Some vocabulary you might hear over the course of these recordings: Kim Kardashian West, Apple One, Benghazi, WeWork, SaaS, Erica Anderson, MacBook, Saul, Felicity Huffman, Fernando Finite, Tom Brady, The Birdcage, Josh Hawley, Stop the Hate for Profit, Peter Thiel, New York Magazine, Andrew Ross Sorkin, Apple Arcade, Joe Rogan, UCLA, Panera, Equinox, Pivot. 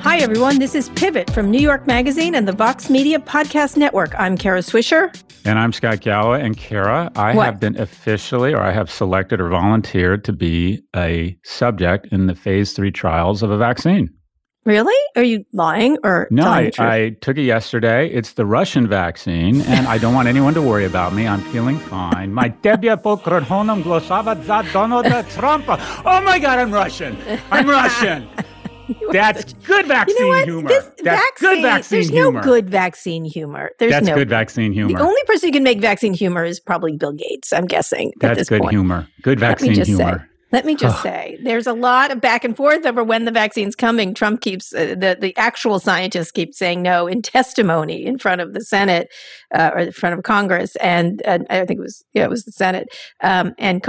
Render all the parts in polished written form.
Hi everyone, this is Pivot from New York Magazine and the Vox Media Podcast Network. I'm Kara Swisher. And I'm Scott Galloway. And Kara, I have selected or volunteered to be a subject in the phase 3 trials of a vaccine. Really? Are you lying or telling the truth? No, I took it yesterday. It's the Russian vaccine, and I don't want anyone to worry about me. I'm feeling fine. My debya pokrodhonom glosava za Donald Trump. Oh my God, I'm Russian. That's good vaccine humor. Good vaccine humor. The only person who can make vaccine humor is probably Bill Gates, I'm guessing. Let me just say, there's a lot of back and forth over when the vaccine's coming. Trump keeps, the actual scientists keep saying no in testimony in front of the Senate or in front of Congress. And I think it was the Senate. And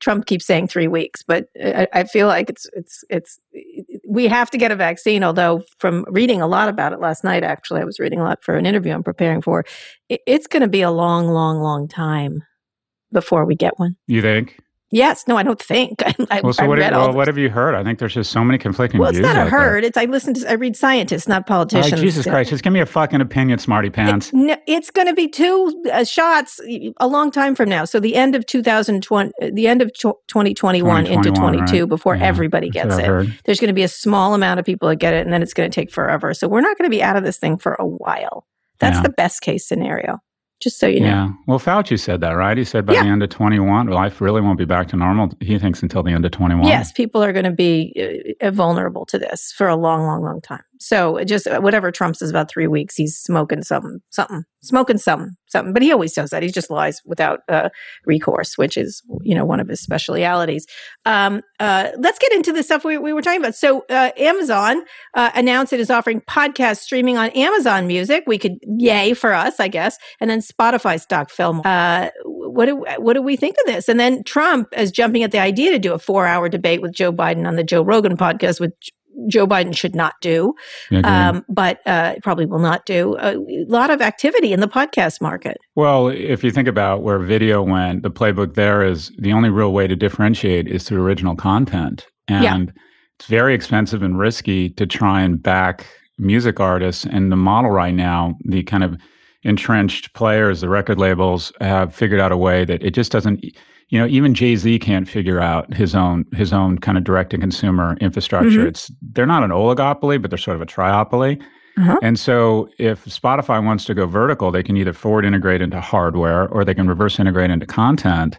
Trump keeps saying 3 weeks. But I feel like we have to get a vaccine, although from reading a lot about it last night, actually, I was reading a lot for an interview I'm preparing for. It's going to be a long, long, long time before we get one. You think? Yes. No, I don't think. What have you heard? I think there's just so many conflicting views. Well, it's not a herd. I read scientists, not politicians. Jesus Christ. Just give me a fucking opinion, smarty pants. It's going to be two shots a long time from now. So the end of 2021 into 22, right? Before everybody gets it. There's going to be a small amount of people that get it, and then it's going to take forever. So we're not going to be out of this thing for a while. That's the best case scenario. Just so you know. Yeah. Well, Fauci said that, right? He said by the end of 21, life really won't be back to normal, he thinks, until the end of 21. Yes, people are going to be vulnerable to this for a long, long, long time. So just whatever Trump says about 3 weeks, he's smoking something. But he always does that. He just lies without recourse, which is, one of his specialities. Let's get into the stuff we were talking about. So Amazon announced it is offering podcast streaming on Amazon Music. Yay for us, I guess. And then Spotify stock fell. What do we think of this? And then Trump is jumping at the idea to do a 4-hour debate with Joe Biden on the Joe Rogan podcast, which Joe Biden should not do, but probably will not do. A lot of activity in the podcast market. Well, if you think about where video went, the playbook there is the only real way to differentiate is through original content. And it's very expensive and risky to try and back music artists. And the model right now, the kind of entrenched players, the record labels have figured out a way that it just doesn't... even Jay-Z can't figure out his own kind of direct-to-consumer infrastructure. Mm-hmm. They're not an oligopoly, but they're sort of a triopoly. Uh-huh. And so if Spotify wants to go vertical, they can either forward integrate into hardware or they can reverse integrate into content.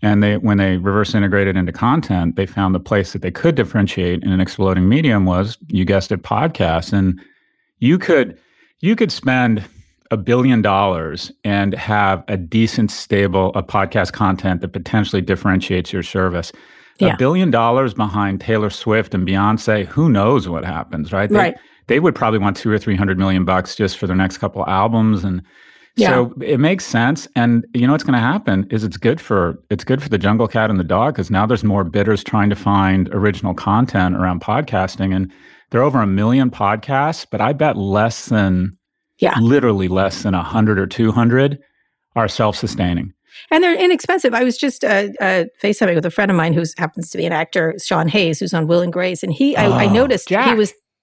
And when they reverse integrated into content, they found the place that they could differentiate in an exploding medium was, you guessed it, podcasts. And you could spend... $1 billion and have a decent stable of podcast content that potentially differentiates your service. $1 billion behind Taylor Swift and Beyonce, who knows what happens, right? They would probably want $200 or $300 million just for their next couple albums. And so it makes sense. And you know what's going to happen is it's good for the jungle cat and the dog, because now there's more bidders trying to find original content around podcasting. And there are over 1 million podcasts, but I bet literally less than 100 or 200 are self-sustaining. And they're inexpensive. I was just FaceTiming with a friend of mine who happens to be an actor, Sean Hayes, who's on Will and Grace. And I noticed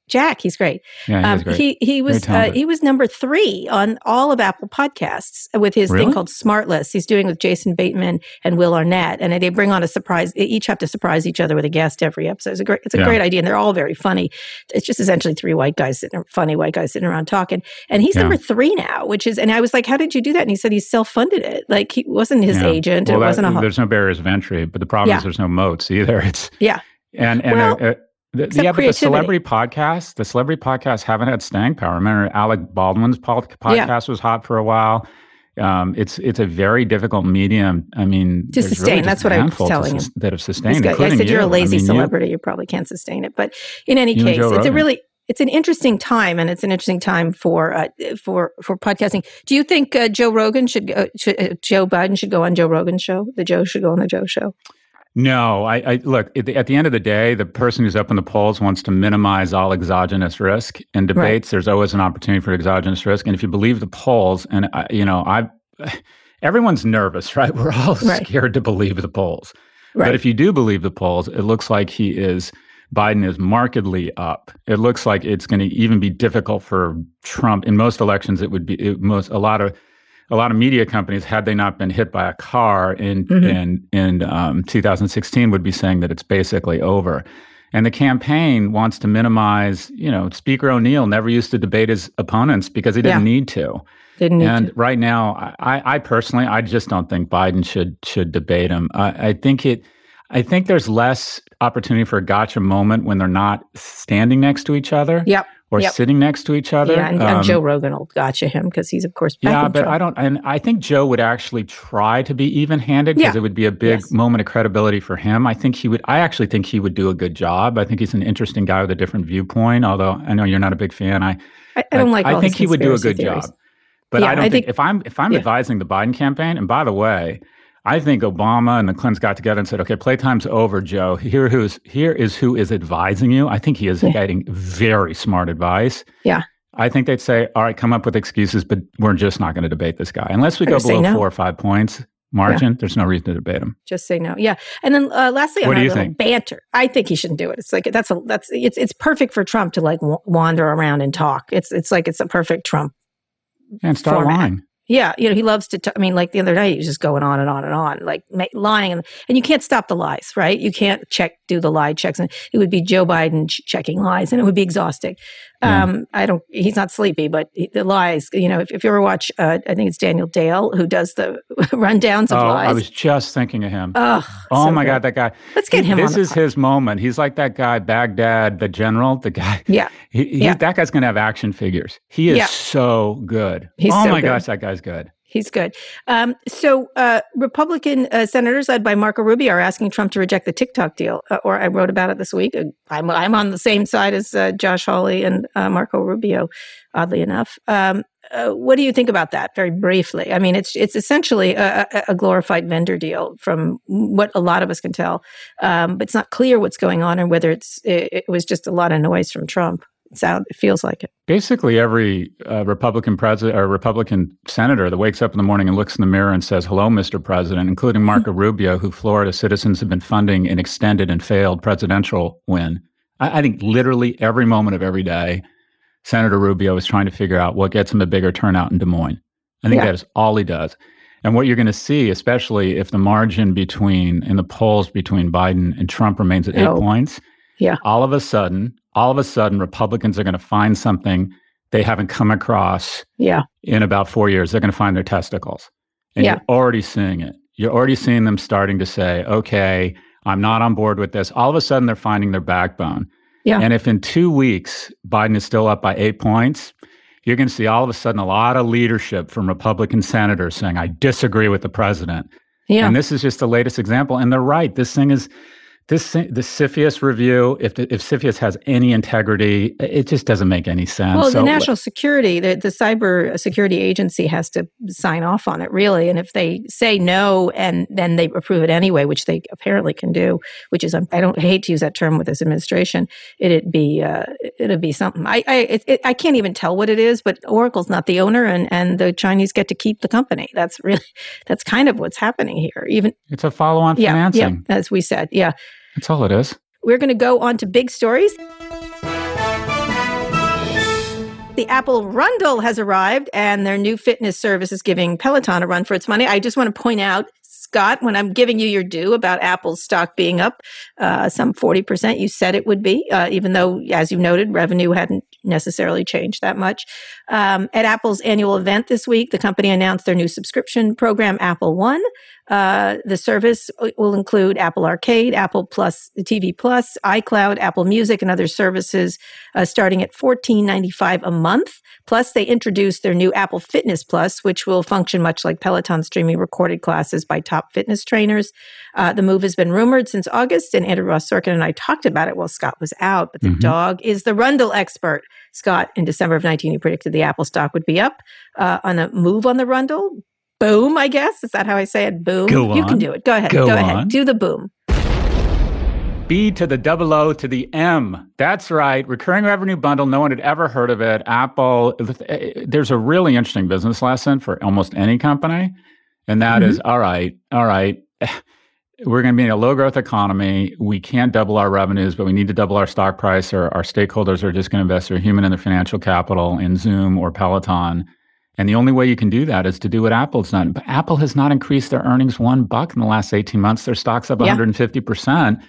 Jack. He's great. Yeah, he is great. He was number 3 on all of Apple Podcasts with his thing called Smartless. He's doing with Jason Bateman and Will Arnett, and they bring on a surprise. They each have to surprise each other with a guest every episode. It's a great idea, and they're all very funny. It's just essentially funny white guys sitting around talking. And he's number 3 now, which is. And I was like, "How did you do that?" And he said he self-funded it. Like he wasn't his agent. Well, there's no barriers of entry, but the problem is there's no moats either. But the celebrity podcasts haven't had staying power. Remember, Alec Baldwin's podcast was hot for a while. It's a very difficult medium. I mean, to sustain, really that's what I was telling him. That have sustained. I said you're a lazy celebrity. You probably can't sustain it. But in any case, it's an interesting time, and it's an interesting time for podcasting. Do you think Joe Biden should go on Joe Rogan's show? The Joe should go on the Joe show. No, I look, at the end of the day, the person who's up in the polls wants to minimize all exogenous risk. In debates, There's always an opportunity for exogenous risk. And if you believe the polls, and everyone's nervous, right? We're all scared to believe the polls. Right. But if you do believe the polls, it looks like Biden is markedly up. It looks like it's going to even be difficult for Trump. In most elections, a lot of media companies, had they not been hit by a car in 2016, would be saying that it's basically over. And the campaign wants to minimize, Speaker O'Neill never used to debate his opponents because he didn't need to. And right now, I personally, I just don't think Biden should debate him. I think there's less opportunity for a gotcha moment when they're not standing next to each other. Yep. Or sitting next to each other. Yeah, and Joe Rogan will gotcha him because he's, of course, back in Trump. And I think Joe would actually try to be even-handed because it would be a big moment of credibility for him. I actually think he would do a good job. I think he's an interesting guy with a different viewpoint, although I know you're not a big fan. I don't like all his conspiracy theories. I think he would do a good job. But yeah, I think if I'm advising the Biden campaign, and by the way, I think Obama and the Clintons got together and said, okay, playtime's over, Joe. Here is who is advising you. I think he is getting very smart advice. Yeah. I think they'd say, all right, come up with excuses, but we're just not going to debate this guy. Unless we go below 4 or 5 points margin, there's no reason to debate him. Just say no. Yeah. And then lastly, what do you think? Banter. I think he shouldn't do it. It's like, it's perfect for Trump to wander around and talk. It's a perfect Trump and start format. Lying. Yeah, he loves to the other day, he was just going on and on and on, lying. And you can't stop the lies, right? You can't do the lie checks. And it would be Joe Biden checking lies, and it would be exhausting. Yeah. He's not sleepy, but the lies, if you ever watch, I think it's Daniel Dale who does the rundowns of lies. I was just thinking of him. God, that guy. Let's get him on the podcast. This is his moment. He's like that guy, Baghdad, the general, the guy. Yeah. That guy's going to have action figures. He is so good. Gosh, that guy's good. He's good. So Republican senators led by Marco Rubio are asking Trump to reject the TikTok deal, or I wrote about it this week. I'm on the same side as Josh Hawley and Marco Rubio, oddly enough. What do you think about that, very briefly? I mean, it's essentially a glorified vendor deal from what a lot of us can tell, but it's not clear what's going on and whether it was just a lot of noise from Trump. It feels like it. Basically, every Republican president or Republican senator that wakes up in the morning and looks in the mirror and says, "Hello, Mr. President," including Marco Rubio, who Florida citizens have been funding an extended and failed presidential win. I think literally every moment of every day, Senator Rubio is trying to figure out what gets him a bigger turnout in Des Moines. I think that is all he does. And what you're going to see, especially if the margin in the polls between Biden and Trump remains at 8 points, all of a sudden, Republicans are going to find something they haven't come across in about 4 years. They're going to find their testicles. And you're already seeing it. You're already seeing them starting to say, okay, I'm not on board with this. All of a sudden, they're finding their backbone. Yeah. And if in 2 weeks, Biden is still up by 8 points, you're going to see all of a sudden a lot of leadership from Republican senators saying, I disagree with the president. Yeah. And this is just the latest example. And they're right. The CFIUS review, if CFIUS has any integrity, it just doesn't make any sense. Well, the national security, the cyber security agency has to sign off on it, really. And if they say no and then they approve it anyway, which they apparently can do, which is, I don't hate to use that term with this administration, it'd be something. I can't even tell what it is, but Oracle's not the owner, and the Chinese get to keep the company. That's kind of what's happening here. It's a follow-on financing. Yeah, as we said, That's all it is. We're going to go on to big stories. The Apple Rundle has arrived, and their new fitness service is giving Peloton a run for its money. I just want to point out, Scott, when I'm giving you your due about Apple's stock being up some 40%, you said it would be, even though, as you noted, revenue hadn't necessarily changed that much. At Apple's annual event this week, the company announced their new subscription program, Apple One, The service will include Apple Arcade, Apple Plus, TV Plus, iCloud, Apple Music, and other services starting at $14.95 a month. Plus, they introduced their new Apple Fitness Plus, which will function much like Peloton, streaming recorded classes by top fitness trainers. The move has been rumored since August, and Andrew Ross Sorkin and I talked about it while Scott was out. But the dog is the Rundle expert. Scott, in December of 19, he predicted the Apple stock would be up on a move on the Rundle. Boom, I guess. Is that how I say it? Boom. You can do it. Go ahead. Go ahead. Do the boom. B to the double O to the M. That's right. Recurring revenue bundle. No one had ever heard of it. Apple, there's a really interesting business lesson for almost any company. And that is, all right, we're going to be in a low growth economy. We can't double our revenues, but we need to double our stock price, or our stakeholders are just going to invest their human and their financial capital in Zoom or Peloton. And the only way you can do that is to do what Apple's done. But Apple has not increased their earnings $1 in the last 18 months. Their stock's up 150%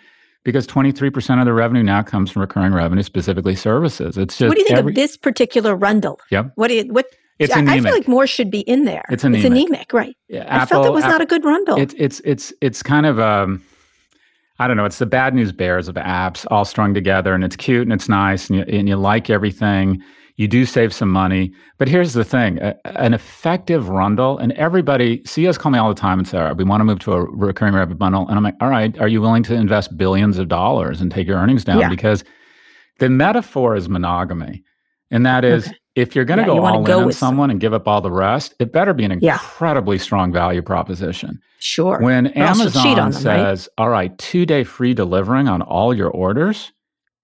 because 23% of their revenue now comes from recurring revenue, specifically services. It's just. What do you think of this particular Rundle? Yep. It's anemic. I feel like more should be in there. It's anemic, right? Yeah, I felt it was not a good Rundle. It's kind of I don't know. It's the bad news bears of apps all strung together, and it's cute and it's nice, and you like everything. You do save some money. But here's the thing, an effective Rundle, and everybody, CEOs call me all the time and say, all right, we want to move to a recurring revenue bundle. And I'm like, all right, are you willing to invest billions of dollars and take your earnings down? Yeah. Because the metaphor is monogamy. And that is, if you're going to go all in on someone and give up all the rest, it better be an incredibly strong value proposition. Sure. When Amazon says, all right, 2-day free delivering on all your orders,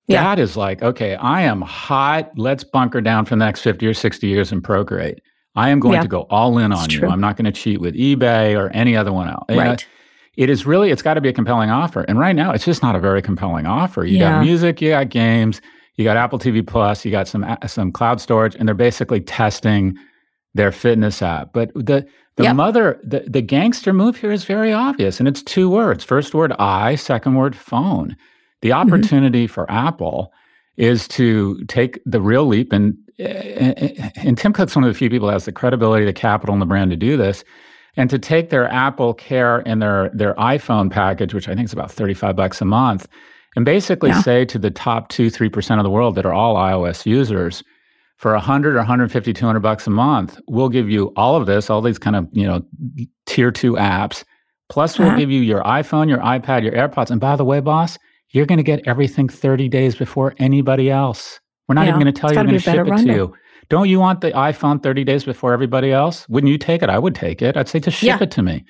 that is like, okay, I am hot. Let's bunker down for the next 50 or 60 years and procreate. I am going to go all in on you. I'm not going to cheat with eBay or any other one else. Right. You know, it's got to be a compelling offer. And right now, it's just not a very compelling offer. You got music, you got games, you got Apple TV Plus, you got some cloud storage, and they're basically testing their fitness app. But the gangster move here is very obvious, and it's two words. First word, I, second word, phone. The opportunity for Apple is to take the real leap, and Tim Cook's one of the few people that has the credibility, the capital, and the brand to do this, and to take their Apple Care and their iPhone package, which I think is about $35 a month, and basically say to the top 2-3% of the world that are all iOS users, for $100 or $150, $200 a month, we'll give you all of this, all these kind of tier 2 apps, plus we'll give you your iPhone, your iPad, your AirPods, and by the way, boss, you're going to get everything 30 days before anybody else. We're not even going to tell you we're going to ship it to you. Don't you want the iPhone 30 days before everybody else? Wouldn't you take it? I would take it. I'd say just ship it to me.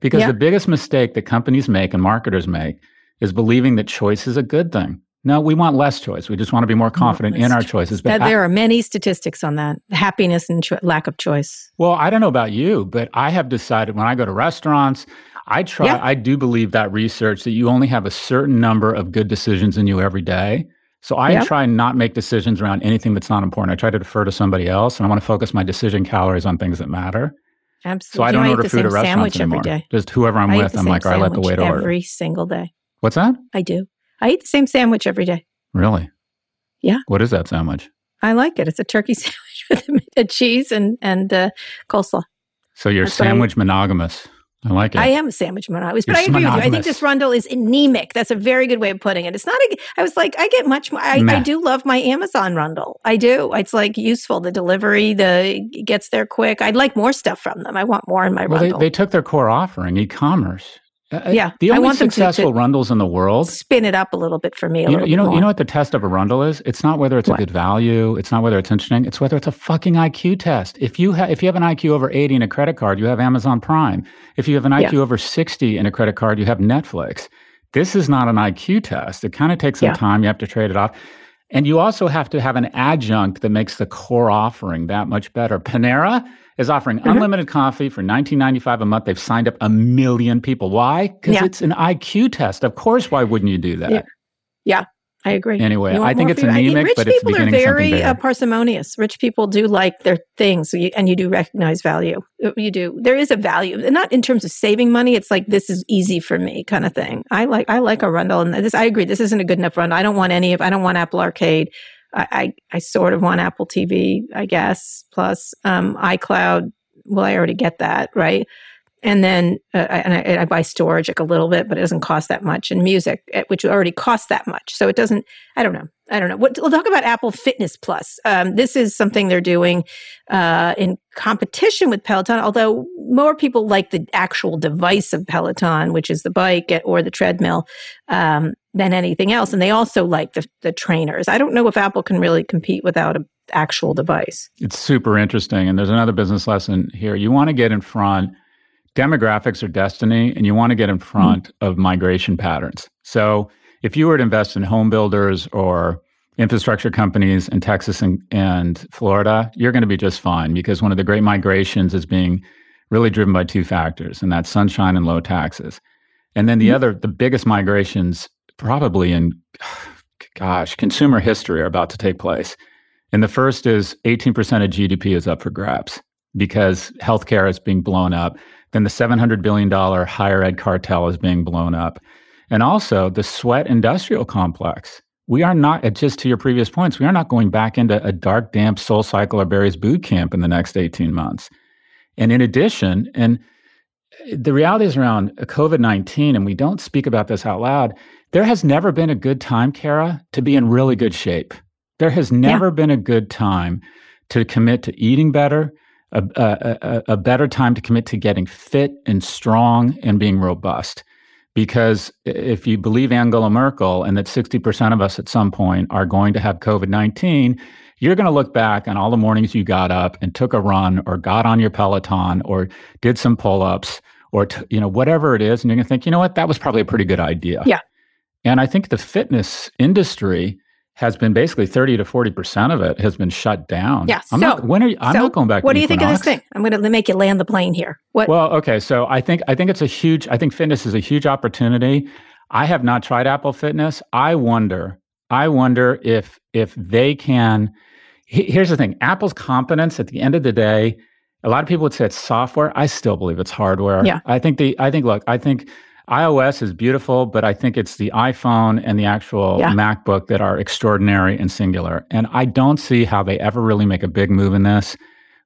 Because the biggest mistake that companies make and marketers make is believing that choice is a good thing. No, we want less choice. We just want to be more confident in our choices. But there are many statistics on that, happiness and lack of choice. Well, I don't know about you, but I have decided when I go to restaurants, I do believe that research that you only have a certain number of good decisions in you every day. So I try and not make decisions around anything that's not important. I try to defer to somebody else, and I want to focus my decision calories on things that matter. Absolutely. So I don't order food at restaurants anymore. Every day. Just whoever I'm with, I'm like, all right, let the waiter order. Every single day. What's that? I do. I eat the same sandwich every day. Really? Yeah. What is that sandwich? I like it. It's a turkey sandwich with a cheese and coleslaw. So you're sandwich monogamous. I like it. I am a sandwich monogamous, but I agree with you. I think this Rundle is anemic. That's a very good way of putting it. It's not I get much more. I do love my Amazon Rundle. I do. It's like useful. The delivery, gets there quick. I'd like more stuff from them. I want more in my Rundle. They took their core offering, e-commerce. The only successful Rundles in the world. Spin it up a little bit for me. You know what the test of a Rundle is? It's not whether it's a good value. It's not whether it's interesting. It's whether it's a fucking IQ test. If you have an IQ over 80 and a credit card, you have Amazon Prime. If you have an IQ over 60 and a credit card, you have Netflix. This is not an IQ test. It kind of takes some time. You have to trade it off. And you also have to have an adjunct that makes the core offering that much better. Panera is offering unlimited coffee for $19.95 a month. They've signed up 1 million people. Why? Because it's an IQ test. Of course, why wouldn't you do that? Yeah, I agree. Anyway, I think it's anemic, but it's beginning something bigger. Rich people are very parsimonious. Rich people do like their things, and you do recognize value. You do. There is a value, not in terms of saving money. It's like, this is easy for me kind of thing. I like a Rundle, and I agree. This isn't a good enough Rundle. I don't want Apple Arcade. I sort of want Apple TV, I guess, plus iCloud. Well, I already get that, right? And then and I buy storage like a little bit, but it doesn't cost that much. And music, which already costs that much. So it doesn't, I don't know. We'll talk about Apple Fitness Plus. This is something they're doing in competition with Peloton, although more people like the actual device of Peloton, which is the bike or the treadmill, than anything else. And they also like the trainers. I don't know if Apple can really compete without an actual device. It's super interesting. And there's another business lesson here. You want to get in front. Demographics are destiny, and you want to get in front of migration patterns. So if you were to invest in home builders or infrastructure companies in Texas and Florida, you're going to be just fine, because one of the great migrations is being really driven by two factors, and that's sunshine and low taxes. And then the other, the biggest migrations probably in, consumer history are about to take place. And the first is 18% of GDP is up for grabs because healthcare is being blown up. Then the $700 billion higher ed cartel is being blown up. And also the sweat industrial complex. We are not, just to your previous points, we are not going back into a dark, damp SoulCycle or Barry's boot camp in the next 18 months. And in addition, and the reality is around COVID-19, and we don't speak about this out loud, there has never been a good time, Kara, to be in really good shape. There has never been a good time to commit to eating better, a better time to commit to getting fit and strong and being robust. Because if you believe Angela Merkel and that 60% of us at some point are going to have COVID-19, you're going to look back on all the mornings you got up and took a run or got on your Peloton or did some pull-ups or whatever it is. And you're going to think, you know what, that was probably a pretty good idea. Yeah. And I think the fitness industry has been basically 30 to 40% of it has been shut down. Yeah. I'm not going back. What do you think of this thing? I'm going to make you land the plane here. What? Well, okay. So I think it's a huge, I think fitness is a huge opportunity. I have not tried Apple Fitness. I wonder if they can, here's the thing, Apple's competence at the end of the day, a lot of people would say it's software. I still believe it's hardware. Yeah. I think iOS is beautiful, but I think it's the iPhone and the actual MacBook that are extraordinary and singular. And I don't see how they ever really make a big move in this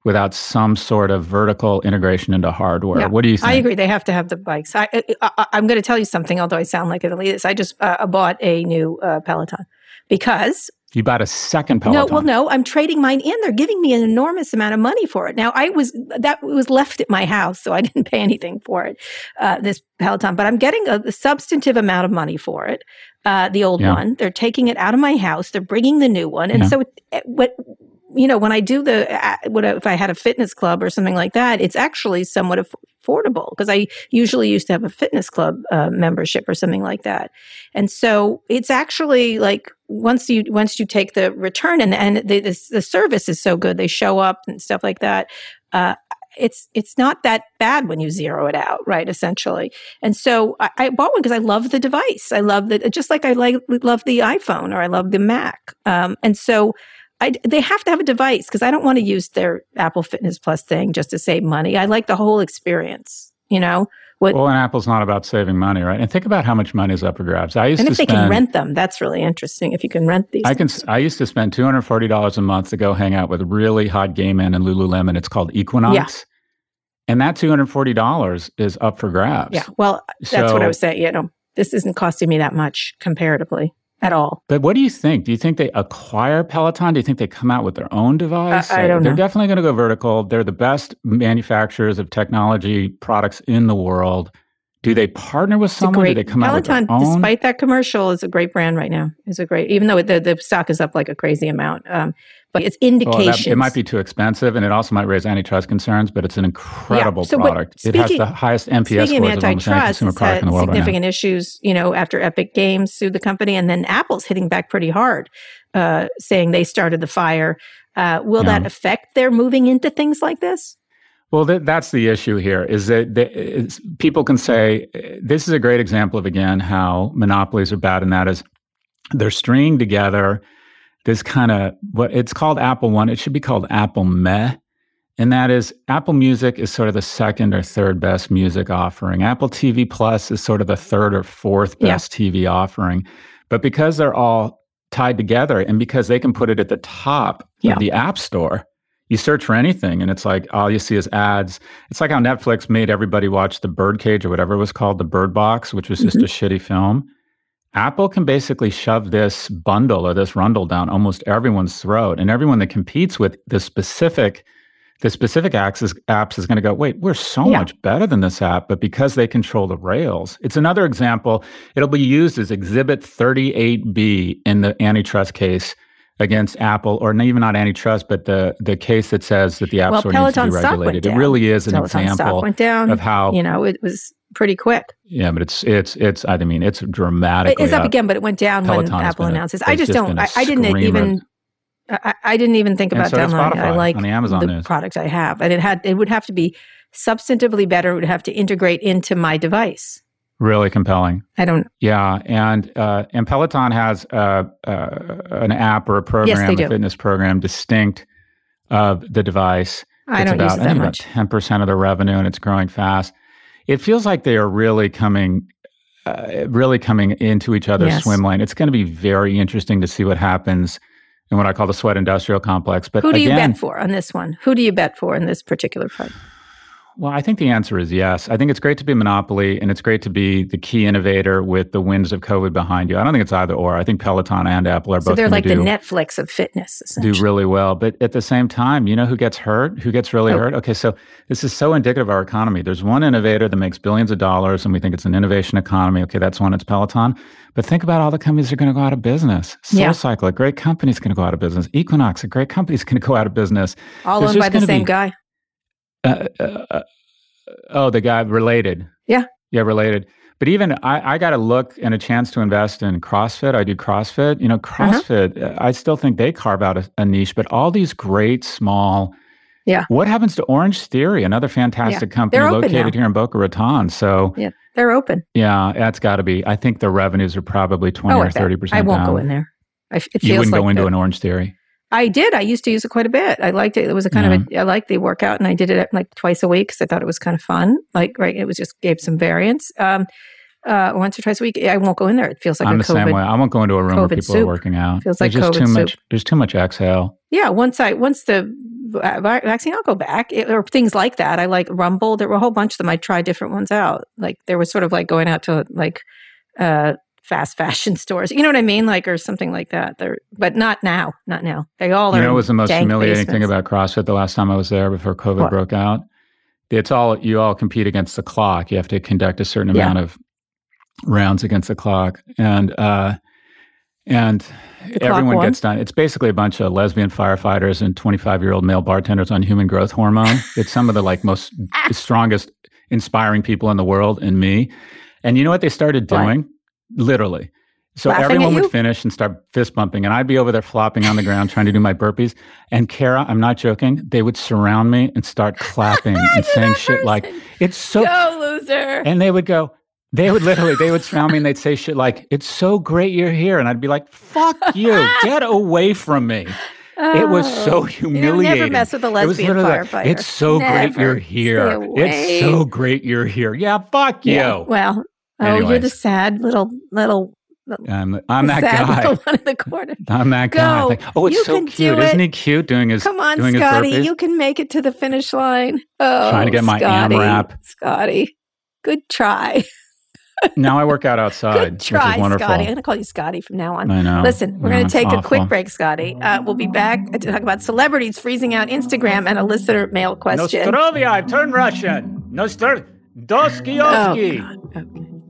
without some sort of vertical integration into hardware. Yeah. What do you think? I agree. They have to have the bikes. I'm going to tell you something, although I sound like an elitist. I just bought a new Peloton because... You bought a second Peloton. No, I'm trading mine in. They're giving me an enormous amount of money for it. Now, that was left at my house, so I didn't pay anything for it, this Peloton. But I'm getting a substantive amount of money for it, the old one. They're taking it out of my house. They're bringing the new one. And so when I do if I had a fitness club or something like that, it's actually somewhat affordable because I usually used to have a fitness club membership or something like that. And so it's actually like once you take the return and the service is so good, they show up and stuff like that. It's not that bad when you zero it out, right, essentially. And so I bought one because I love the device. I love that, just like I love the iPhone or I love the Mac. And so... they have to have a device because I don't want to use their Apple Fitness Plus thing just to save money. I like the whole experience, and Apple's not about saving money, right? And think about how much money is up for grabs. They can rent them, that's really interesting. If you can rent these, I used to spend $240 a month to go hang out with really hot gay men in Lululemon. It's called Equinox. Yeah. And that $240 is up for grabs. Yeah, well, that's what I was saying. This isn't costing me that much comparatively. At all. But what do you think? Do you think they acquire Peloton? Do you think they come out with their own device? I don't know. They're definitely going to go vertical. They're the best manufacturers of technology products in the world. Do they partner with someone? Do they come Peloton, out with their own? Despite that commercial, is a great brand right now. It's a great, even though the stock is up like a crazy amount. But it's indications. It might be too expensive, and it also might raise antitrust concerns. But it's an incredible product. It has the highest NPS scores of almost any consumer product in the world. Significant issues, after Epic Games sued the company, and then Apple's hitting back pretty hard, saying they started the fire. Will that affect their moving into things like this? Well, that's the issue here, is that people can say, this is a great example of, again, how monopolies are bad, and that is they're stringing together this kind of, what it's called Apple One, it should be called Apple Meh, and that is Apple Music is sort of the second or third best music offering. Apple TV Plus is sort of the third or fourth best TV offering, but because they're all tied together and because they can put it at the top of the App Store, you search for anything and it's like all you see is ads. It's like how Netflix made everybody watch The Birdcage or whatever it was called, The Bird Box, which was just a shitty film. Apple can basically shove this bundle or this rundle down almost everyone's throat, and everyone that competes with the specific apps is going to go, wait, we're so much better than this app, but because they control the rails. It's another example. It'll be used as Exhibit 38B in the antitrust case against Apple, or even not antitrust, but the case that says that the App Store needs to be regulated. It really is an example of how, you know, it was pretty quick. Yeah, but it's I mean, it's dramatically up. It's up again, but it went down Peloton's when Apple announces. I didn't even think about downloading. I like on the Amazon the product I have, and it would have to be substantively better. It would have to integrate into my device. Really compelling. Yeah, and Peloton has an app or a program, a fitness program, distinct of the device. It's about 10% of the revenue, and it's growing fast. It feels like they are really coming into each other's swim lane. It's going to be very interesting to see what happens in what I call the sweat industrial complex. But who do you bet for on this one? Who do you bet for in this particular fight? Well, I think the answer is yes. I think it's great to be a monopoly, and it's great to be the key innovator with the winds of COVID behind you. I don't think it's either or. I think Peloton and Apple are both. So they're like the Netflix of fitness. Do really well, but at the same time, you know who gets hurt? Who gets really hurt? Okay, so this is so indicative of our economy. There's one innovator that makes billions of dollars, and we think it's an innovation economy. Okay, that's one. It's Peloton. But think about all the companies that are going to go out of business. SoulCycle, a great company, is going to go out of business. Equinox, a great company, is going to go out of business. All owned by the same guy. The guy related. Yeah, related. But even I got a look and a chance to invest in CrossFit. I do CrossFit. You know, CrossFit, I still think they carve out a niche, but all these great small... Yeah. What happens to Orange Theory, another fantastic company located here in Boca Raton? So yeah, they're open. Yeah, that's got to be. I think the revenues are probably 20 or 30% down. I won't go in there. You wouldn't go into an Orange Theory? I did. I used to use it quite a bit. I liked it. It was a kind of, I liked the workout, and I did it like twice a week because I thought it was kind of fun. Like, right, it was just gave some variance. Once or twice a week, I won't go in there. It feels like I'm the same way. I won't go into a room where people are working out. Feels like there's just too much. There's too much exhale. Yeah. Once the vaccine, I'll go back or things like that. I like Rumble. There were a whole bunch of them. I tried different ones out. Like there was sort of like going out to like fast fashion stores. You know what I mean? Like or something like that. But not now. They all are. You know what was the most humiliating thing about CrossFit the last time I was there before COVID broke out? It's all you all compete against the clock. You have to conduct a certain amount of rounds against the clock, and everyone gets done. It's basically a bunch of lesbian firefighters and 25-year-old male bartenders on human growth hormone. It's some of the like most strongest, inspiring people in the world, and me. And you know what they started doing? Right. Literally. So everyone would finish and start fist bumping, and I'd be over there flopping on the ground trying to do my burpees. And Kara, I'm not joking, they would surround me and start clapping and saying shit like, "It's so go loser," and they would go. They would surround me and they'd say shit like, "It's so great you're here." And I'd be like, "Fuck you, get away from me." It was so humiliating. You never mess with a lesbian firefighter. Like, "It's so great you're here. It's so great you're here." Yeah, fuck you. Well, you're the sad little. I'm that guy. One in the corner. I'm that guy. Like, it's so cute. Isn't he cute doing his burpees? Come on, Scotty, you can make it to the finish line. Oh, trying to get my AMRAP. Scotty, good try. Now I work out outside. Good try, which is wonderful. Scotty. I'm going to call you Scotty from now on. I know. Listen, we're going to take a quick break, Scotty. We'll be back to talk about celebrities freezing out Instagram and a listener mail question. Nostrovia, turn Russian. Nostrovia, Dostoevsky. Oh, God. Okay.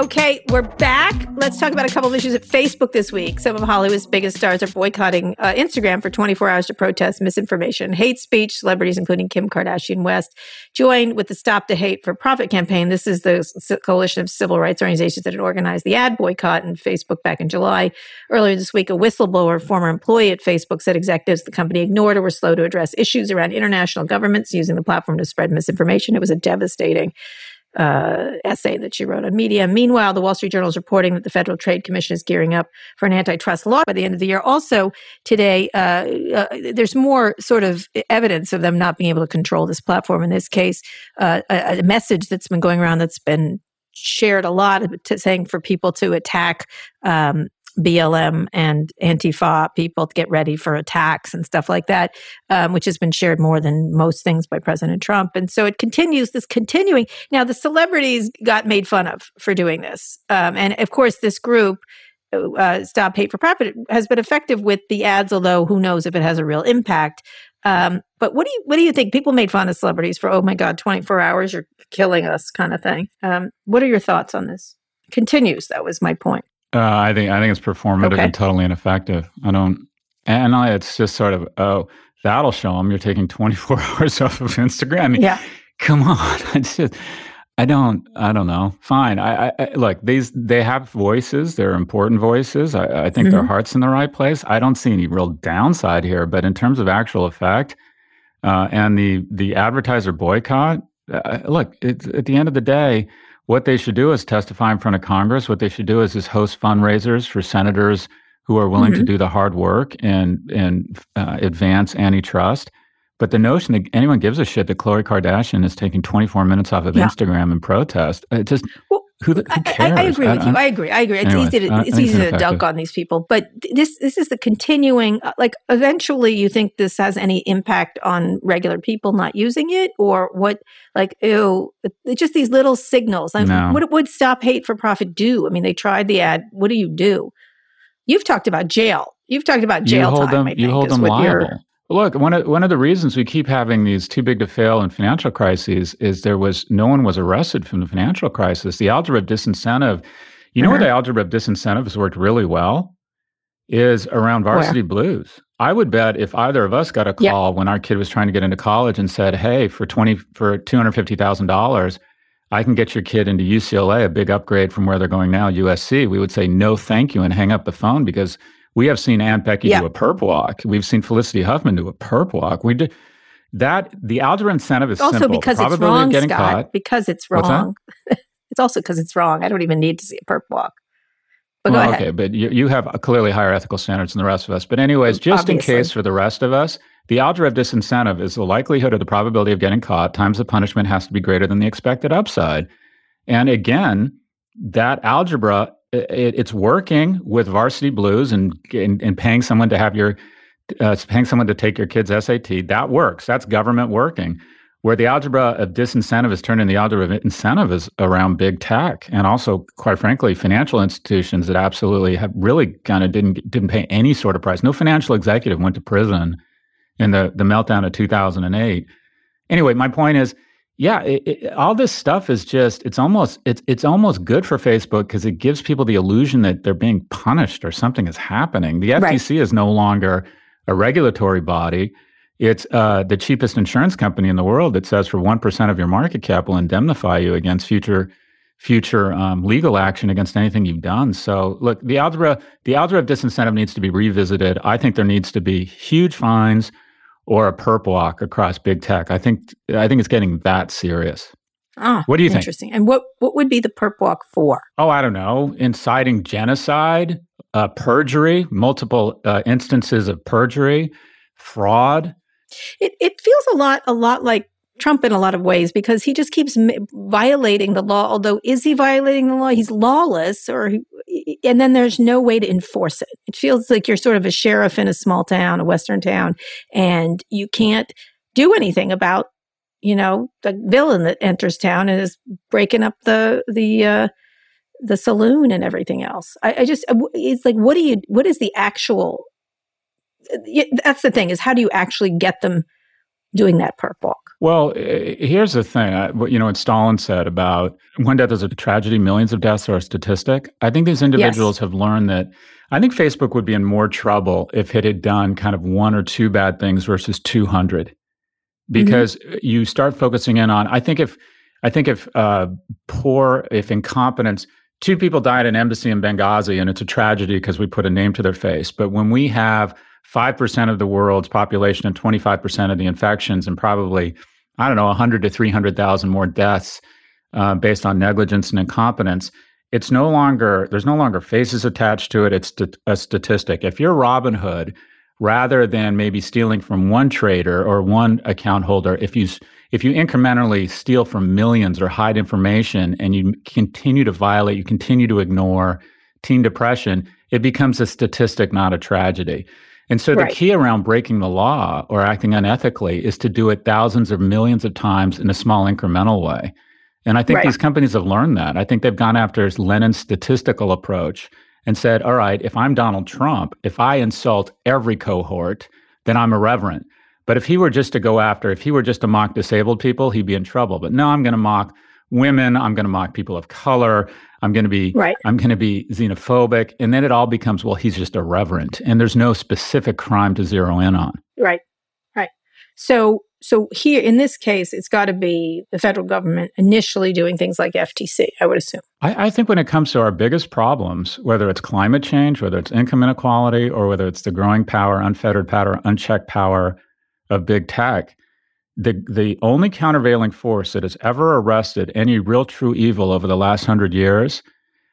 Okay, we're back. Let's talk about a couple of issues at Facebook this week. Some of Hollywood's biggest stars are boycotting Instagram for 24 hours to protest misinformation, hate speech. Celebrities, including Kim Kardashian West, joined with the Stop the Hate for Profit campaign. This is the coalition of civil rights organizations that had organized the ad boycott in Facebook back in July. Earlier this week, a whistleblower, former employee at Facebook, said executives the company ignored or were slow to address issues around international governments using the platform to spread misinformation. It was a devastating essay that she wrote on media. Meanwhile, the Wall Street Journal is reporting that the Federal Trade Commission is gearing up for an antitrust law by the end of the year. Also today, there's more sort of evidence of them not being able to control this platform. In this case, a message that's been going around that's been shared a lot, saying for people to attack BLM and Antifa people to get ready for attacks and stuff like that, which has been shared more than most things by President Trump. And so it continues, this continuing. Now, the celebrities got made fun of for doing this. And of course, this group, Stop Hate for Profit, has been effective with the ads, although who knows if it has a real impact. But what do you think? People made fun of celebrities for, oh my God, 24 hours, you're killing us kind of thing. What are your thoughts on this? Continues, that was my point. I think it's performative and totally ineffective. It's just sort of, oh, that'll show them you're taking 24 hours off of Instagram. I mean, yeah. Come on. I don't know. Fine. Look, they have voices. They're important voices. I think their heart's in the right place. I don't see any real downside here, but in terms of actual effect, and the advertiser boycott, look, it's at the end of the day, what they should do is testify in front of Congress. What they should do is host fundraisers for senators who are willing to do the hard work and advance antitrust. But the notion that anyone gives a shit that Khloe Kardashian is taking 24 minutes off of Instagram in protest, it just... Well, who cares? I agree with you. It's easy to dunk on these people, but this is the continuing, like eventually you think this has any impact on regular people not using it or what, like, ew, it's just these little signals. Like, no. What would Stop Hate for Profit do? I mean, they tried the ad. What do you do? You've talked about jail. You hold them liable. Look, one of the reasons we keep having these too big to fail and financial crises is no one was arrested from the financial crisis. The algebra of disincentive, you know where the algebra of disincentive has worked really well? Is around Varsity Blues. I would bet if either of us got a call when our kid was trying to get into college and said, hey, for $250,000, I can get your kid into UCLA, a big upgrade from where they're going now, USC, we would say no thank you and hang up the phone because we have seen Aunt Becky do a perp walk. We've seen Felicity Huffman do a perp walk. We did that. The algebra incentive is also simple. Because probability it's wrong, of getting Scott, caught. Because it's wrong. It's also because it's wrong. I don't even need to see a perp walk. But go ahead. Okay, but you have clearly higher ethical standards than the rest of us. But anyways, just obviously, in case for the rest of us, the algebra of disincentive is the likelihood or the probability of getting caught times the punishment has to be greater than the expected upside. And again, that algebra. It's working with Varsity Blues and paying someone to have paying someone to take your kid's SAT. That works. That's government working. Where the algebra of disincentive is turned into the algebra of incentive is around big tech and also, quite frankly, financial institutions that absolutely have really kind of didn't pay any sort of price. No financial executive went to prison in the meltdown of 2008. Anyway, my point is. Yeah, all this stuff is just—it's almost—it's almost good for Facebook because it gives people the illusion that they're being punished or something is happening. The FTC is no longer a regulatory body; it's the cheapest insurance company in the world that says for 1% of your market cap will indemnify you against future legal action against anything you've done. So, look, the algebra of disincentive needs to be revisited. I think there needs to be huge fines. Or a perp walk across big tech. I think it's getting that serious. What do you think? Interesting. And what would be the perp walk for? Oh, I don't know. Inciting genocide, perjury, multiple instances of perjury, fraud. It feels a lot like Trump in a lot of ways because he just keeps violating the law. Although is he violating the law? He's lawless, and then there's no way to enforce it. It feels like you're sort of a sheriff in a small town, a western town, and you can't do anything about, you know, the villain that enters town and is breaking up the saloon and everything else. It's like, what is the actual? That's the thing is, how do you actually get them doing that perp walk? Well, here's the thing. What Stalin said about when death is a tragedy, millions of deaths are a statistic. I think these individuals have learned that. I think Facebook would be in more trouble if it had done kind of one or two bad things versus 200, because you start focusing in on. I think if incompetence. 2 people died in an embassy in Benghazi, and it's a tragedy because we put a name to their face. But when we have 5% of the world's population and 25% of the infections and probably, 100 to 300,000 more deaths based on negligence and incompetence, there's no longer faces attached to it. It's a statistic. If you're Robin Hood, rather than maybe stealing from one trader or one account holder, if you incrementally steal from millions or hide information and you continue to violate, you continue to ignore teen depression, it becomes a statistic, not a tragedy. And so the key around breaking the law or acting unethically is to do it thousands or millions of times in a small incremental way. And I think these companies have learned that. I think they've gone after Lenin's statistical approach and said, all right, if I'm Donald Trump, if I insult every cohort, then I'm irreverent. But if he were just to mock disabled people, he'd be in trouble. But no, I'm going to mock women. I'm going to mock people of color. I'm going to be xenophobic. And then it all becomes, well, he's just irreverent. And there's no specific crime to zero in on. Right. So here in this case, it's got to be the federal government initially doing things like FTC, I would assume. I think when it comes to our biggest problems, whether it's climate change, whether it's income inequality, or whether it's the growing power, unfettered power, unchecked power of big tech, the only countervailing force that has ever arrested any real true evil over the last 100 years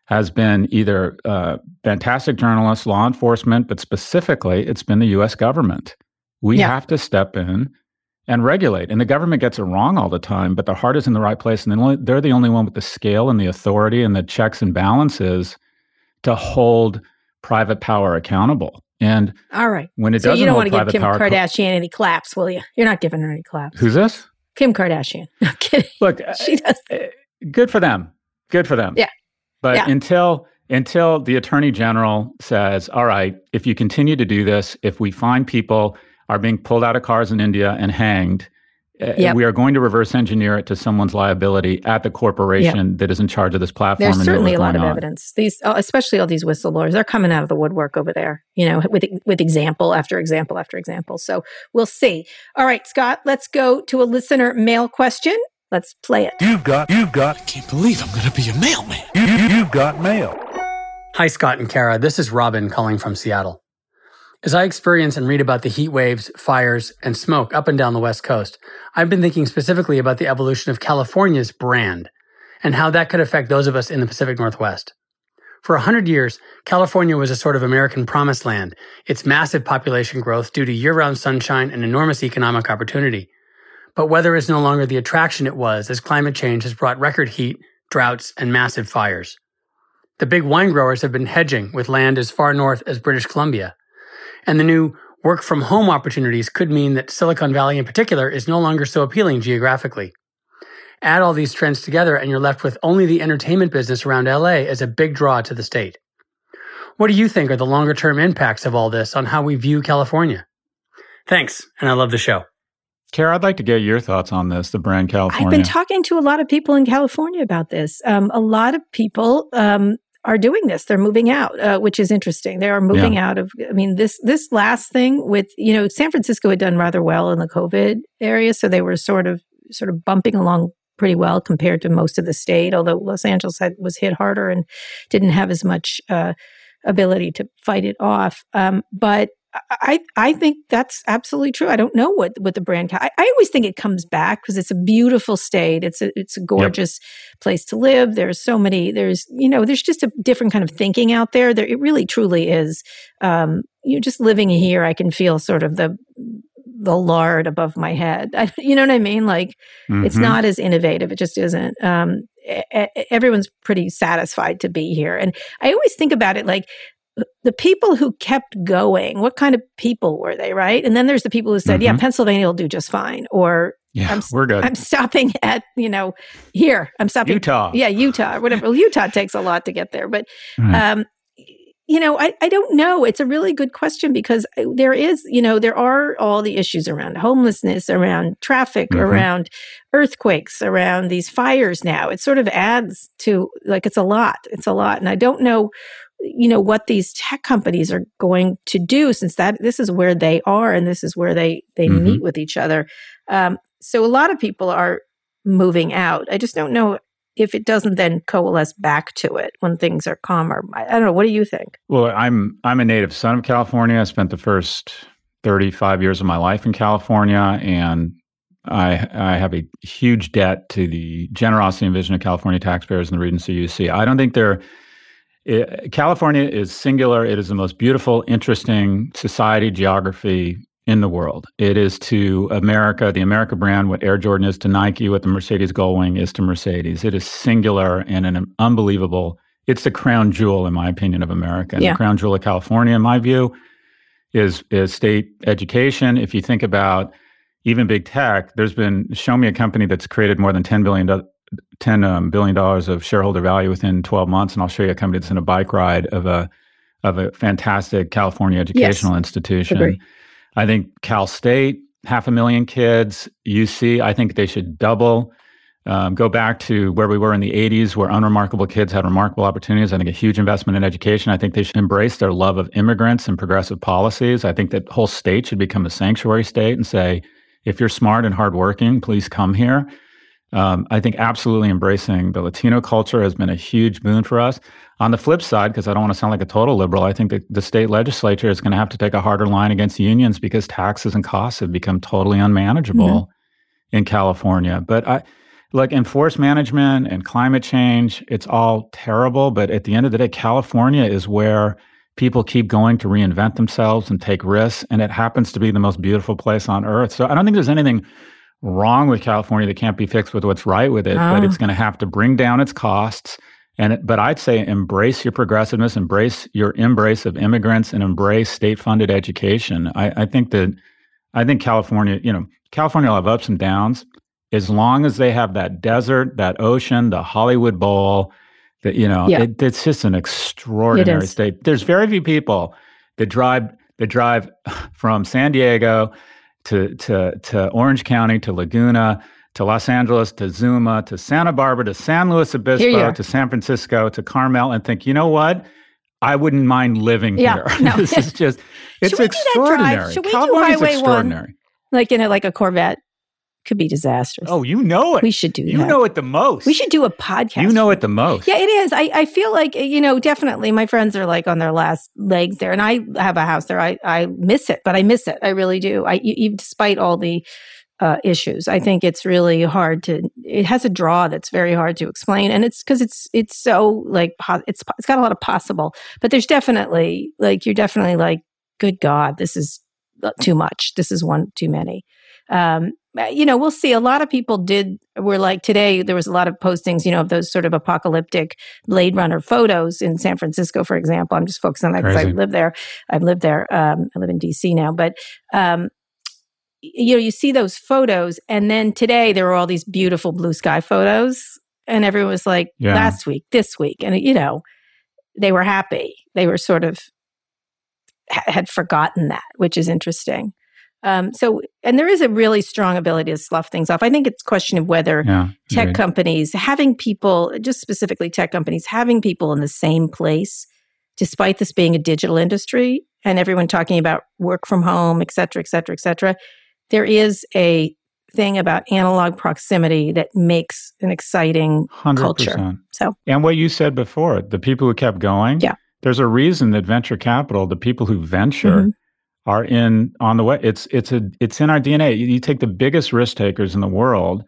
has been either fantastic journalists, law enforcement, but specifically it's been the U.S. government. We have to step in and regulate. And the government gets it wrong all the time, but their heart is in the right place. And they're the only one with the scale and the authority and the checks and balances to hold private power accountable. And all right, when it doesn't, you don't want to give Kim Kardashian any claps, will you? You're not giving her any claps. Who's this? Kim Kardashian. No, kidding. Look, she does. Good for them. Yeah. But until the attorney general says, all right, if you continue to do this, if we find people are being pulled out of cars in India and hanged, we are going to reverse engineer it to someone's liability at the corporation that is in charge of this platform. There's certainly a lot of evidence. These, especially all these whistleblowers, they're coming out of the woodwork over there, with example after example after example. So we'll see. All right, Scott, let's go to a listener mail question. Let's play it. You've got. I can't believe I'm going to be a mailman. You've got mail. Hi, Scott and Kara. This is Robin calling from Seattle. As I experience and read about the heat waves, fires, and smoke up and down the West Coast, I've been thinking specifically about the evolution of California's brand and how that could affect those of us in the Pacific Northwest. For 100 years, California was a sort of American promised land, its massive population growth due to year-round sunshine and enormous economic opportunity. But weather is no longer the attraction it was, as climate change has brought record heat, droughts, and massive fires. The big wine growers have been hedging with land as far north as British Columbia. And the new work-from-home opportunities could mean that Silicon Valley in particular is no longer so appealing geographically. Add all these trends together and you're left with only the entertainment business around LA as a big draw to the state. What do you think are the longer-term impacts of all this on how we view California? Thanks, and I love the show. Kara, I'd like to get your thoughts on this, the brand California. I've been talking to a lot of people in California about this. A lot of people... are doing this. They're moving out, which is interesting. They are moving out of, this last thing with, San Francisco had done rather well in the COVID area. So they were sort of bumping along pretty well compared to most of the state, although Los Angeles was hit harder and didn't have as much ability to fight it off. But I think that's absolutely true. I don't know what the brand... I always think it comes back because it's a beautiful state. It's a gorgeous place to live. There's so many... There's just a different kind of thinking out there. It really truly is. You're just living here. I can feel sort of the lard above my head. You know what I mean? Like, it's not as innovative. It just isn't. Everyone's pretty satisfied to be here. And I always think about it like... the people who kept going, what kind of people were they, right? And then there's the people who said, Pennsylvania will do just fine. Or we're good. I'm stopping at, here. I'm stopping. Utah. Yeah, Utah. Whatever. Well, Utah takes a lot to get there. But You know, I don't know. It's a really good question because there is, you know, there are all the issues around homelessness, around traffic, mm-hmm. around earthquakes, around these fires now. It sort of adds to, like, it's a lot. It's a lot. And I don't know, you know, what these tech companies are going to do since that this is where they are and this is where they mm-hmm. meet with each other. So a lot of people are moving out. I just don't know if it doesn't then coalesce back to it when things are calmer. I don't know. What do you think? Well, I'm a native son of California. I spent the first 35 years of my life in California, and I have a huge debt to the generosity and vision of California taxpayers and the Regency UC. I don't think California is singular. It is the most beautiful, interesting society, geography in the world. It is to America, the America brand, what Air Jordan is to Nike, what the Mercedes Gullwing is to Mercedes. It is singular and an unbelievable, it's the crown jewel, in my opinion, of America. And the crown jewel of California, in my view, is state education. If you think about even big tech, there's been, show me a company that's created more than $10 billion of shareholder value within 12 months, and I'll show you a company that's in a bike ride of a fantastic California educational institution. Agree. I think Cal State, 500,000 kids. UC, I think they should double. Go back to where we were in the 80s, where unremarkable kids had remarkable opportunities. I think a huge investment in education. I think they should embrace their love of immigrants and progressive policies. I think that whole state should become a sanctuary state and say, if you're smart and hardworking, please come here. I think absolutely embracing the Latino culture has been a huge boon for us. On the flip side, because I don't want to sound like a total liberal, I think that the state legislature is going to have to take a harder line against unions because taxes and costs have become totally unmanageable in California. But and forest management and climate change, it's all terrible. But at the end of the day, California is where people keep going to reinvent themselves and take risks. And it happens to be the most beautiful place on earth. So I don't think there's anything wrong with California that can't be fixed with what's right with it, but it's going to have to bring down its costs. But I'd say embrace your progressiveness, embrace your embrace of immigrants, and embrace state-funded education. I think California, you know, California will have ups and downs as long as they have that desert, that ocean, the Hollywood Bowl. That it's just an extraordinary state. There's very few people that drive from San Diego to Orange County, to Laguna, to Los Angeles, to Zuma, to Santa Barbara, to San Luis Obispo, to San Francisco, to Carmel, and think, you know what? I wouldn't mind living here. No. This is just, it's extraordinary. Should we do Highway 1? Like a Corvette? Could be disastrous. Oh, you know it. We should do that. You know it the most. We should do a podcast. You know it the most. Yeah, it is. I feel like, you know, definitely my friends are like on their last legs there. And I have a house there. I miss it, but I miss it. I really do. Despite all the issues, I think it's really hard it has a draw that's very hard to explain. And it's because it's so like, it's got a lot of possible, but there's definitely like, you're definitely like, good God, this is too much. This is one too many. You know, we'll see. A lot of people were like today, there was a lot of postings, you know, of those sort of apocalyptic Blade Runner photos in San Francisco, for example. I'm just focused on that because I live there. I've lived there. I live in DC now. But, you know, you see those photos. And then today there were all these beautiful blue sky photos. And everyone was like, last week, this week. And, you know, they were happy. They were sort of had forgotten that, which is interesting. And there is a really strong ability to slough things off. I think it's a question of whether tech companies having people, just specifically tech companies, having people in the same place, despite this being a digital industry and everyone talking about work from home, et cetera, et cetera, et cetera. There is a thing about analog proximity that makes an exciting 100%. Culture. So, and what you said before, the people who kept going, there's a reason that venture capital, the people who venture, are in on the way. It's in our DNA. You take the biggest risk takers in the world,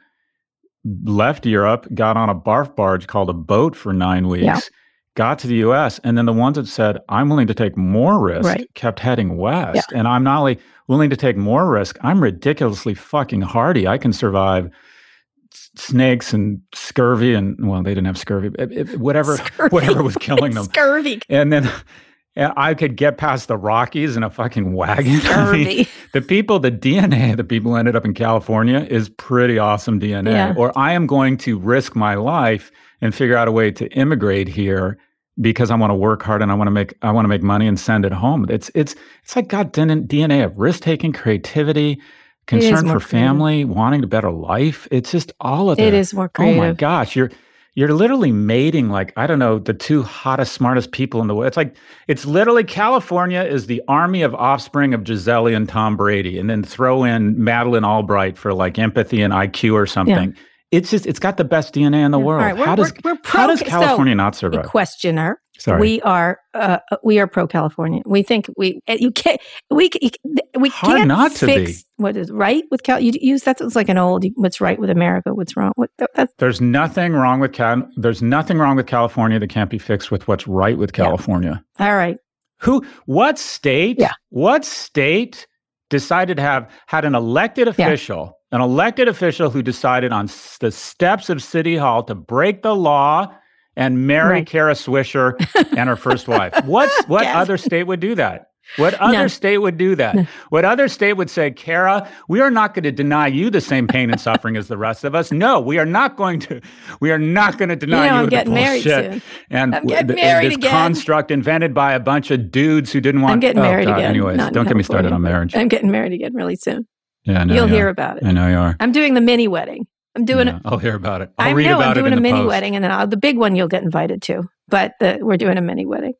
left Europe, got on a barf barge called a boat for 9 weeks, got to the US, and then the ones that said, I'm willing to take more risk, kept heading west. And I'm not only willing to take more risk, I'm ridiculously fucking hardy. I can survive snakes and scurvy and, well, they didn't have scurvy, whatever was killing them. Scurvy. And then... and I could get past the Rockies in a fucking wagon. I mean, the DNA of the people who ended up in California is pretty awesome DNA. Or I am going to risk my life and figure out a way to immigrate here because I want to work hard and I want to make money and send it home. It's like got DNA of risk taking, creativity, concern for family, wanting a better life. It's just all of that. It is more creative. Oh my gosh, you're literally mating, like, I don't know, the two hottest, smartest people in the world. It's like, it's literally California is the army of offspring of Gisele and Tom Brady, and then throw in Madeleine Albright for like empathy and IQ or something. Yeah. It's just, it's got the best DNA in the world. Right, how does California not survive? Questioner. Sorry. We are pro California. We think we can't fix what is right with Cal. You use that, it's like an old, what's right with America, what's wrong. There's nothing wrong with California that can't be fixed with what's right with California. Yeah. All right. What state decided to had an elected official? Yeah. An elected official who decided on the steps of City Hall to break the law and marry Kara Swisher and her first wife. What other state would do that? No. What other state would say, Kara, we are not going to deny you the same pain and suffering as the rest of us. No, we are not going to. We are not going to deny you the bullshit. And this construct invented by a bunch of dudes who didn't want. I'm getting married again. Anyways, don't get me started on marriage. I'm getting married again really soon. Yeah, you'll hear about it. I know you are. I'm doing the mini wedding. I'll hear about it. I'm doing a mini wedding, and then the big one you'll get invited to. But we're doing a mini wedding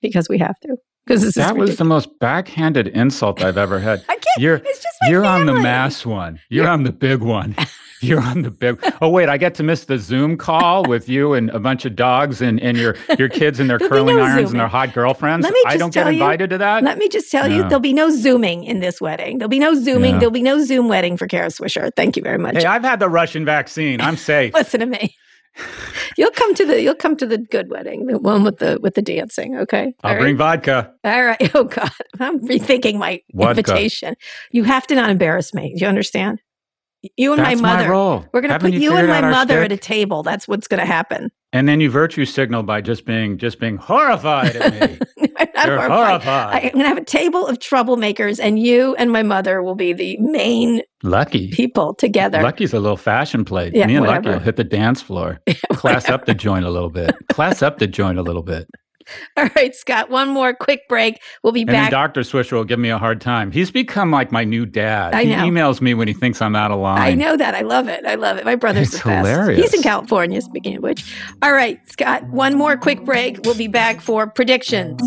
because we have to. That was the most backhanded insult I've ever had. I can't. It's just my family. You're on the mass one. You're on the big one. You're on the big. Oh wait, I get to miss the Zoom call with you and a bunch of dogs and your kids and their curling irons and their hot girlfriends. I don't get invited to that. Let me just tell you, there'll be no Zooming in this wedding. There'll be no Zooming. Yeah. There'll be no Zoom wedding for Kara Swisher. Thank you very much. Hey, I've had the Russian vaccine. I'm safe. Listen to me. You'll come to the good wedding, the one with the dancing. Okay, I'll bring vodka. All right. Oh God, I'm rethinking my invitation. You have to not embarrass me. Do you understand? You and that's my mother. My role. We're going to put you and my mother at a table. That's what's going to happen. And then you virtue signal by just being horrified at me. You're horrified. I'm going to have a table of troublemakers, and you and my mother will be the main lucky people together. Lucky's a little fashion plate. Yeah, me and whatever. Lucky will hit the dance floor. Yeah, class up the joint a little bit. All right, Scott, one more quick break. We'll be back. And Dr. Swisher will give me a hard time. He's become like my new dad. I know. He emails me when he thinks I'm out of line. I know that. I love it. My brother's the best. It's hilarious. He's in California, speaking of which. All right, Scott, one more quick break. We'll be back for predictions.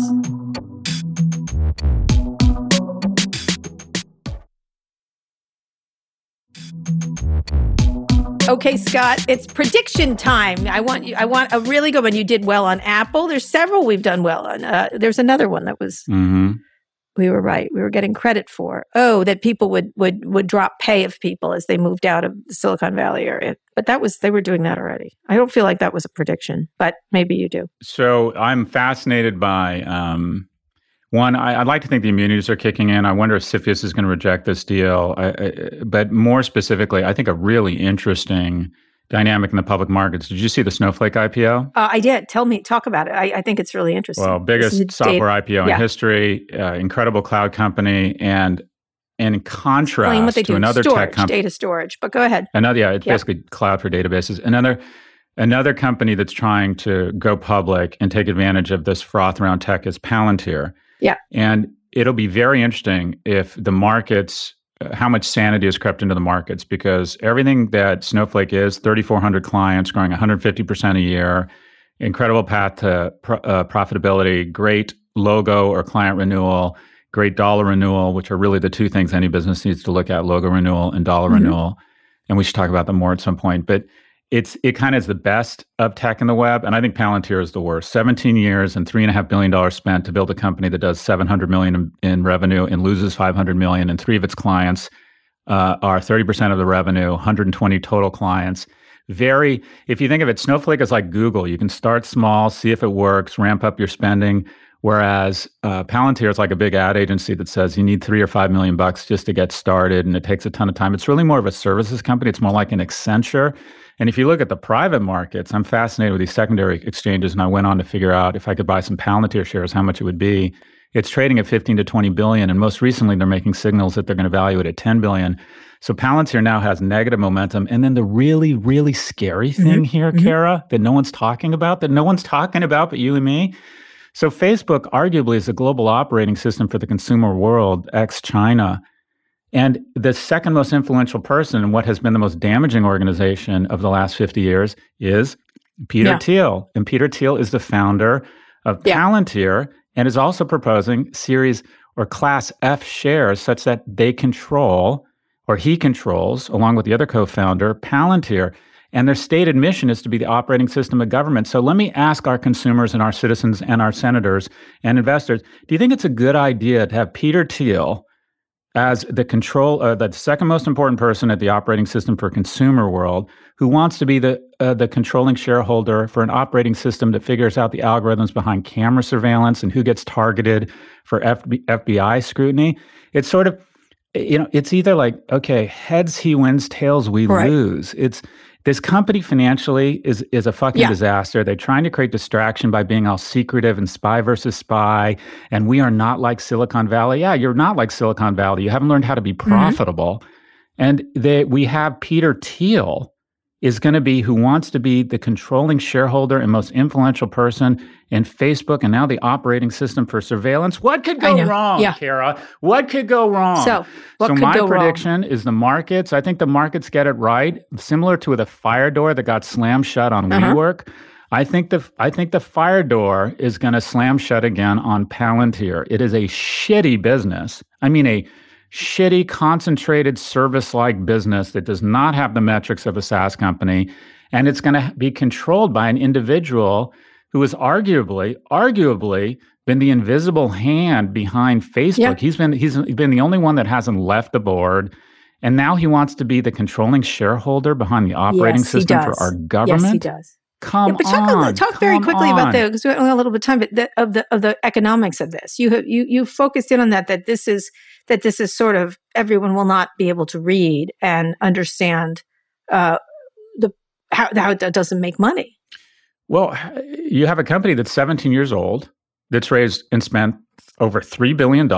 Okay, Scott, it's prediction time. I want a really good one. You did well on Apple. There's several we've done well on. There's another one that was, we were right. We were getting credit for. Oh, that people would drop pay of people as they moved out of the Silicon Valley area. But they were doing that already. I don't feel like that was a prediction, but maybe you do. So I'm fascinated by, one, I'd like to think the immunities are kicking in. I wonder if CFIUS is going to reject this deal. But more specifically, I think a really interesting dynamic in the public markets. Did you see the Snowflake IPO? I did. Tell me, talk about it. I think it's really interesting. Well, biggest software IPO in history, incredible cloud company, and in contrast to another tech company. Data storage, but go ahead. It's basically cloud for databases. Another company that's trying to go public and take advantage of this froth around tech is Palantir. Yeah. And it'll be very interesting if the markets, how much sanity has crept into the markets, because everything that Snowflake is, 3,400 clients growing 150% a year, incredible path to profitability, great logo or client renewal, great dollar renewal, which are really the two things any business needs to look at, logo renewal and dollar renewal. And we should talk about them more at some point. But it kind of is the best of tech in the web, and I think Palantir is the worst. 17 years and $3.5 billion spent to build a company that does $700 million in revenue and loses $500 million, and three of its clients are 30% of the revenue, 120 total clients. If you think of it, Snowflake is like Google. You can start small, see if it works, ramp up your spending, whereas Palantir is like a big ad agency that says you need $3 or $5 million just to get started, and it takes a ton of time. It's really more of a services company. It's more like an Accenture. And if you look at the private markets, I'm fascinated with these secondary exchanges, and I went on to figure out if I could buy some Palantir shares, how much it would be. It's trading at 15 to 20 billion, and most recently they're making signals that they're going to value it at 10 billion. So Palantir now has negative momentum. And then the really, really scary thing here, Kara, that no one's talking about but you and me. So Facebook arguably is a global operating system for the consumer world, ex-China. And the second most influential person in what has been the most damaging organization of the last 50 years is Peter Thiel. And Peter Thiel is the founder of Palantir and is also proposing series or class F shares such that they control, or he controls, along with the other co-founder, Palantir. And their stated mission is to be the operating system of government. So let me ask our consumers and our citizens and our senators and investors, do you think it's a good idea to have Peter Thiel as the the second most important person at the operating system for consumer world, who wants to be the controlling shareholder for an operating system that figures out the algorithms behind camera surveillance and who gets targeted for FBI scrutiny? It's sort of, it's either like, okay, heads he wins, tails we lose. It's this company financially is a fucking disaster. They're trying to create distraction by being all secretive and spy versus spy. And we are not like Silicon Valley. Yeah, you're not like Silicon Valley. You haven't learned how to be profitable. And we have Peter Thiel is going to be who wants to be the controlling shareholder and most influential person in Facebook and now the operating system for surveillance. What could go wrong, Kara? What could go wrong? So my prediction is the markets. I think the markets get it right, similar to the fire door that got slammed shut on WeWork. I think the fire door is going to slam shut again on Palantir. It is a shitty business. I mean, a shitty, concentrated, service-like business that does not have the metrics of a SaaS company, and it's going to be controlled by an individual who has arguably been the invisible hand behind Facebook. He's been the only one that hasn't left the board, and now he wants to be the controlling shareholder behind the operating system for our government. Yes, he does. Talk very quickly about that, because we only have a little bit of time. But of the economics of this, you focused in on that this is sort of everyone will not be able to read and understand how it doesn't make money. Well, you have a company that's 17 years old that's raised and spent over $3 billion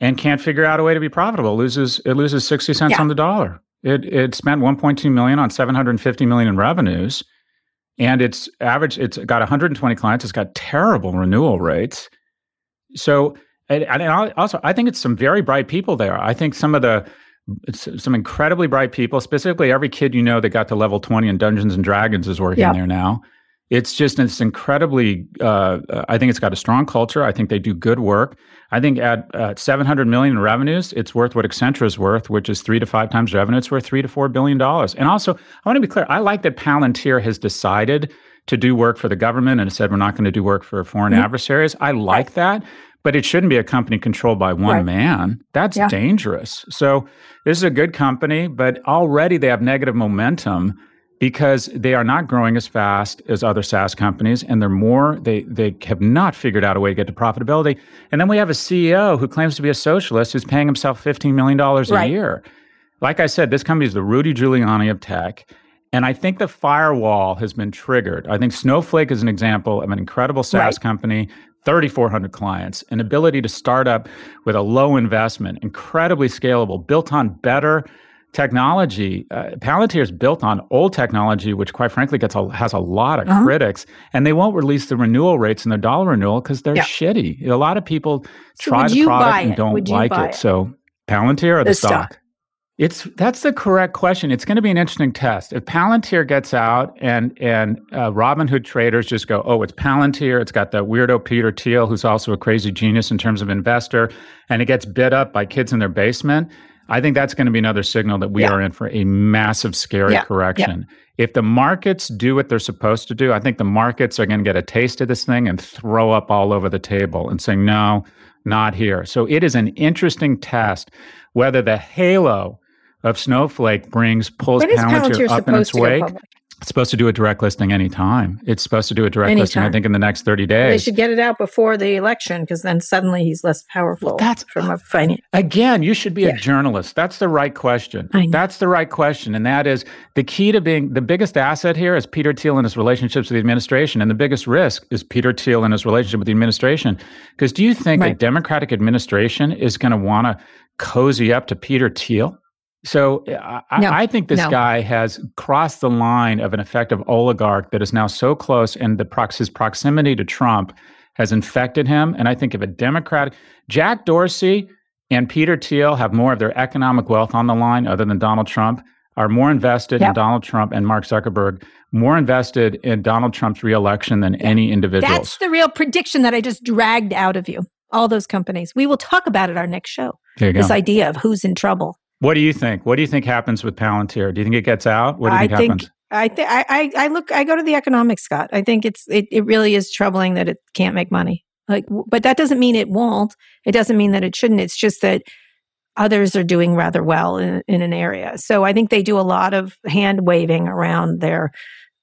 and can't figure out a way to be profitable. It loses 60 cents on the dollar. It spent $1.2 million on $750 million in revenues. And it's average, it's got 120 clients. It's got terrible renewal rates. So, and also, I think it's some very bright people there. I think some incredibly bright people, specifically every kid you know that got to level 20 in Dungeons and Dragons is working there now. It's just, it's incredibly, I think it's got a strong culture. I think they do good work. I think at $700 million in revenues, it's worth what Accenture is worth, which is 3 to 5 times revenue. It's worth $3 to $4 billion. And also, I want to be clear, I like that Palantir has decided to do work for the government and said we're not going to do work for foreign adversaries. I like that, but it shouldn't be a company controlled by one man. That's dangerous. So this is a good company, but already they have negative momentum, because they are not growing as fast as other SaaS companies, and they have not figured out a way to get to profitability. And then we have a CEO who claims to be a socialist who's paying himself $15 million a year. Like I said, this company is the Rudy Giuliani of tech, and I think the firewall has been triggered. I think Snowflake is an example of an incredible SaaS company, 3,400 clients, an ability to start up with a low investment, incredibly scalable, built on better technology. Palantir is built on old technology, which quite frankly has a lot of critics, and they won't release the renewal rates and their dollar renewal because they're shitty. A lot of people try the product and don't like it. So Palantir or the stock? That's the correct question. It's going to be an interesting test. If Palantir gets out and Robinhood traders just go, oh, it's Palantir, it's got that weirdo Peter Thiel, who's also a crazy genius in terms of investor, and it gets bid up by kids in their basement, I think that's going to be another signal that we are in for a massive, scary correction. If the markets do what they're supposed to do, I think the markets are going to get a taste of this thing and throw up all over the table and say, no, not here. So it is an interesting test whether the halo of Snowflake pulls Palantir up in its wake. It's supposed to do a direct listing anytime. It's supposed to do a direct listing, I think, in the next 30 days. They should get it out before the election, because then suddenly he's less powerful. Well, that's from a finance. Again, you should be a journalist. That's the right question. That's the right question. And that is the key to being the biggest asset here is Peter Thiel and his relationships with the administration. And the biggest risk is Peter Thiel and his relationship with the administration. Because do you think a Democratic administration is going to want to cozy up to Peter Thiel? So I think this guy has crossed the line of an effective oligarch that is now so close, and his proximity to Trump has infected him. And I think if a Democrat, Jack Dorsey and Peter Thiel have more of their economic wealth on the line other than Donald Trump, are more invested in Donald Trump and Mark Zuckerberg, more invested in Donald Trump's reelection than any individual. That's the real prediction that I just dragged out of you. All those companies. We will talk about it our next show. There you go. This idea of who's in trouble. What do you think? What do you think happens with Palantir? Do you think it gets out? What do you think happens? I go to the economics, Scott. I think it really is troubling that it can't make money. But that doesn't mean it won't. It doesn't mean that it shouldn't. It's just that others are doing rather well in an area. So I think they do a lot of hand waving around their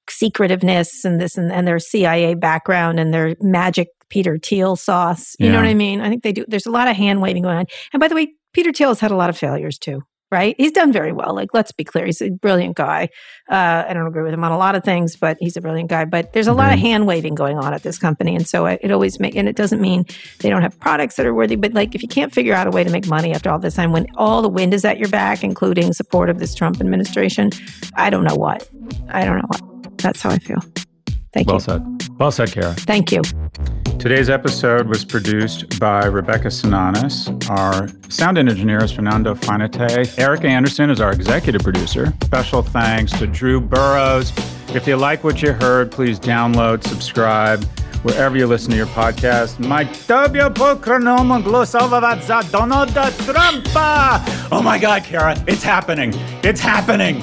secretiveness and this and their CIA background and their magic Peter Thiel sauce. You know what I mean? I think they do. There's a lot of hand waving going on. And by the way, Peter Thiel has had a lot of failures too. Right? He's done very well. Like, let's be clear. He's a brilliant guy. I don't agree with him on a lot of things, but he's a brilliant guy. But there's a lot of hand waving going on at this company. And so it doesn't mean they don't have products that are worthy. But like, if you can't figure out a way to make money after all this time, when all the wind is at your back, including support of this Trump administration, I don't know what. That's how I feel. Thank you. Well said. Well said, Kara. Thank you. Today's episode was produced by Rebecca Sinanis. Our sound engineer is Fernando Finite. Erica Anderson is our executive producer. Special thanks to Drew Burrows. If you like what you heard, please download, subscribe, wherever you listen to your podcast. Oh my God, Kara, it's happening. It's happening.